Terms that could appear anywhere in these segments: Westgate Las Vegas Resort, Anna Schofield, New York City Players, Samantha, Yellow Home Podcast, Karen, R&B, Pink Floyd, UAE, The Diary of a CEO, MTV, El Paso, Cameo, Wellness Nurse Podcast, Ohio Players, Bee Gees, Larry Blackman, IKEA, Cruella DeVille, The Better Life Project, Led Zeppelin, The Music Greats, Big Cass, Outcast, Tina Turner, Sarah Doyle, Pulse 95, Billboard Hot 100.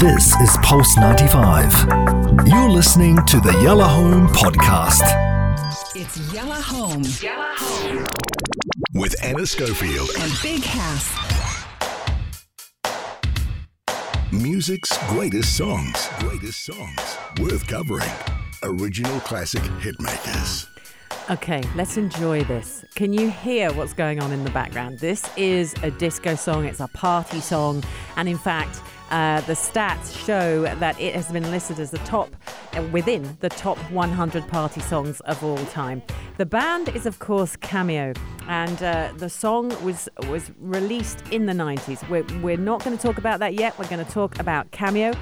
This is Pulse 95. You're listening to the Yellow Home Podcast. It's Yellow Home. Yellow Home. With Anna Schofield. And Big Cass. Music's greatest songs. Greatest songs. Worth covering. Original classic hitmakers. Okay, let's enjoy this. Can you hear what's going on in the background? This is a disco song. It's a party song. And in fact, the stats show that it has been listed as the top, within the top 100 party songs of all time. The band is, of course, Cameo. And the song was released in the 90s. We're not going to talk about that yet. We're going to talk about Cameo,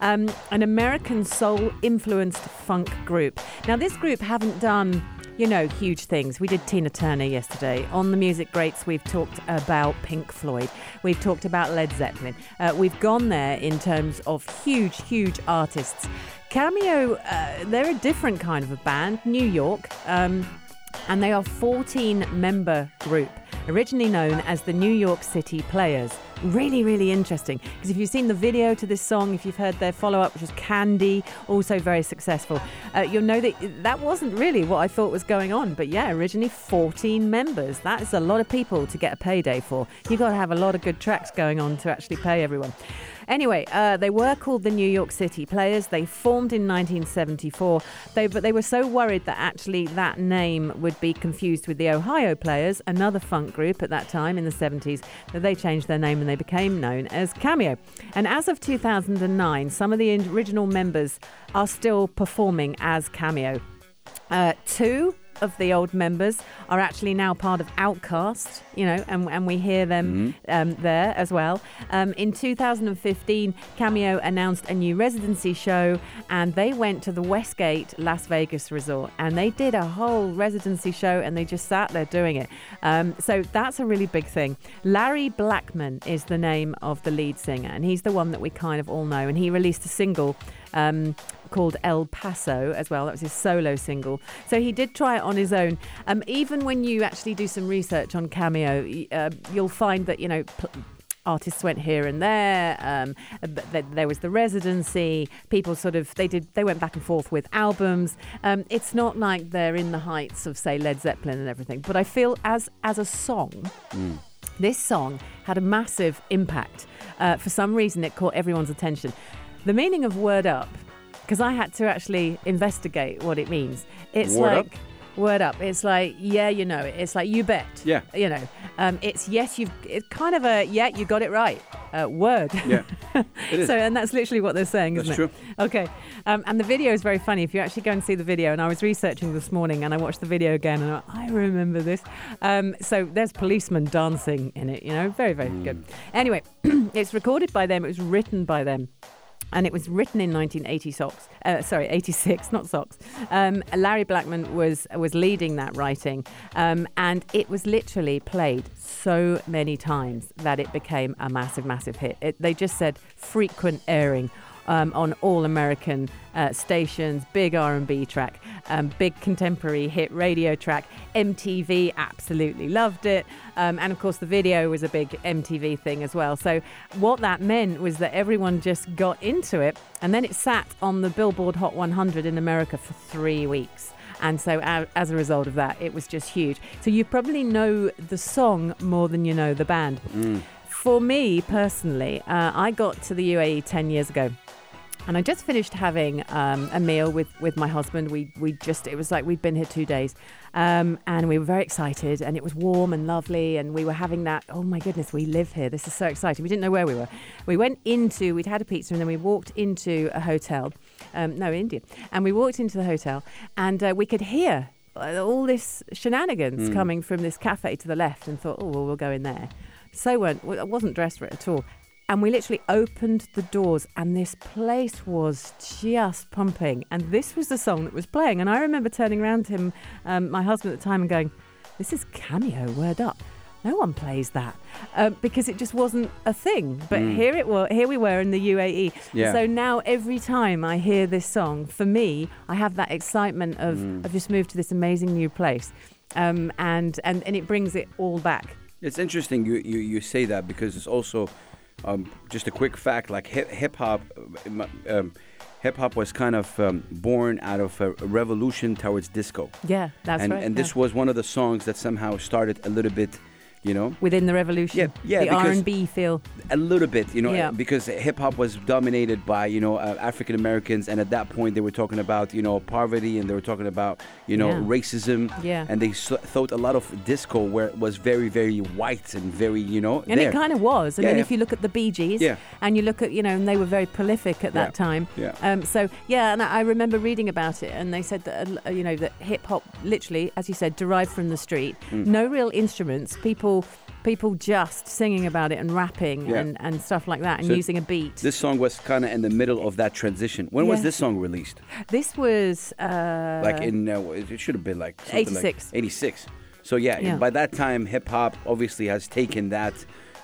an American soul-influenced funk group. Now, this group haven't done... you know, huge things. We did Tina Turner yesterday. On The Music Greats, we've talked about Pink Floyd. We've talked about Led Zeppelin. We've gone there in terms of huge, huge artists. Cameo, they're a different kind of a band, New York, and they are a 14-member group, originally known as the New York City Players. Really, really interesting, because if you've seen the video to this song, if you've heard their follow-up, which was Candy, also very successful, you'll know that wasn't really what I thought was going on. But yeah, originally 14 members. That is a lot of people to get a payday for. You've got to have a lot of good tracks going on to actually pay everyone. Anyway, they were called the New York City Players. They formed in 1974, but they were so worried that actually that name would be confused with the Ohio Players, another funk group at that time in the 70s, that they changed their name and they became known as Cameo. And as of 2009, some of the original members are still performing as Cameo. Two of the old members are actually now part of Outcast, you know, and we hear them there as well. In 2015, Cameo announced a new residency show, and they went to the Westgate Las Vegas Resort, and they did a whole residency show, and they just sat there doing it. So that's a really big thing. Larry Blackman is the name of the lead singer, and he's the one that we kind of all know, and he released a single called El Paso as well. That was his solo single. So he did try it on his own. Even when you actually do some research on Cameo, you'll find that, you know, artists went here and there. There was the residency. People they went back and forth with albums. It's not like they're in the heights of, say, Led Zeppelin and everything. But I feel as a song, this song had a massive impact. For some reason, it caught everyone's attention. The meaning of word up, because I had to actually investigate what it means. It's word up. It's like, yeah, you know. It's like, you bet. Yeah. You know, it's yes, it's kind of a, yeah, you got it right. Word. Yeah, it is. So, and that's literally what they're saying, isn't it? That's true. Okay. And the video is very funny. If you actually go and see the video, and I was researching this morning and I watched the video again and I remember this. So there's policemen dancing in it, you know, very, very good. Anyway, it's recorded by them. It was written by them. And it was written in 86, not socks. Larry Blackman was leading that writing. And it was literally played so many times that it became a massive, massive hit. They just said frequent airing on all American stations, big R&B track, big contemporary hit radio track. MTV absolutely loved it. And of course, the video was a big MTV thing as well. So what that meant was that everyone just got into it. And then it sat on the Billboard Hot 100 in America for 3 weeks. And so as a result of that, it was just huge. So you probably know the song more than you know the band. For me personally, I got to the UAE 10 years ago. And I just finished having a meal with my husband. It was like we'd been here 2 days. And we were very excited, and it was warm and lovely, and we were having that, oh my goodness, we live here, this is so exciting. We didn't know where we were. We'd had a pizza, and then we walked into a hotel, India. And we walked into the hotel, and we could hear all this shenanigans coming from this cafe to the left, and thought, oh, well, we'll go in there. So I wasn't dressed for it at all. And we literally opened the doors, and this place was just pumping. And this was the song that was playing. And I remember turning around to him, my husband at the time, and going, this is Cameo, word up. No one plays that because it just wasn't a thing. But here we were in the UAE. Yeah. So now every time I hear this song, for me, I have that excitement of I've just moved to this amazing new place. And it brings it all back. It's interesting you say that, because it's also Just a quick fact, like hip hop was kind of born out of a revolution towards disco. Yeah, that's right. And this was one of the songs that somehow started a little bit, you know, within the revolution. Yeah, the R&B feel. A little bit, you know, because hip hop was dominated by, you know, African Americans, and at that point they were talking about, you know, poverty, and they were talking about, you know, racism. Yeah. And they thought a lot of disco where it was very, very white and very, you know, and there. It kind of was. I mean, if you look at the Bee Gees, and you look at, you know, and they were very prolific at that time. Yeah. And I remember reading about it, and they said that, you know, that hip hop literally, as you said, derived from the street. Mm. No real instruments. People just singing about it and rapping and stuff like that, and so using a beat. This song was kind of in the middle of that transition. When was this song released? This was it should have been like 86. Like 86. So and by that time hip hop obviously has taken that,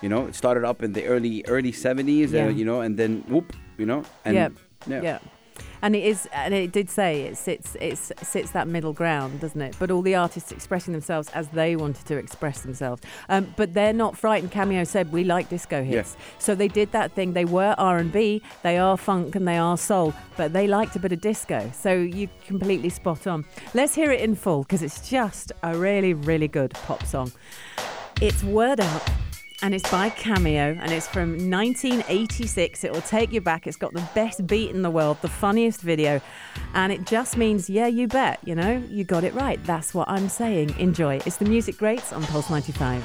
you know, it started up in the early 70s, you know, and then whoop, you know, and And it is, and it did say it sits that middle ground, doesn't it? But all the artists expressing themselves as they wanted to express themselves. But they're not frightened. Cameo said, we like disco hits. Yeah. So they did that thing. They were R&B, they are funk, and they are soul. But they liked a bit of disco. So you're completely spot on. Let's hear it in full, because it's just a really, really good pop song. It's Word Up. And it's by Cameo, and it's from 1986. It will take you back. It's got the best beat in the world, the funniest video, and it just means, yeah, you bet, you know, you got it right. That's what I'm saying. Enjoy. It's The Music Greats on Pulse 95.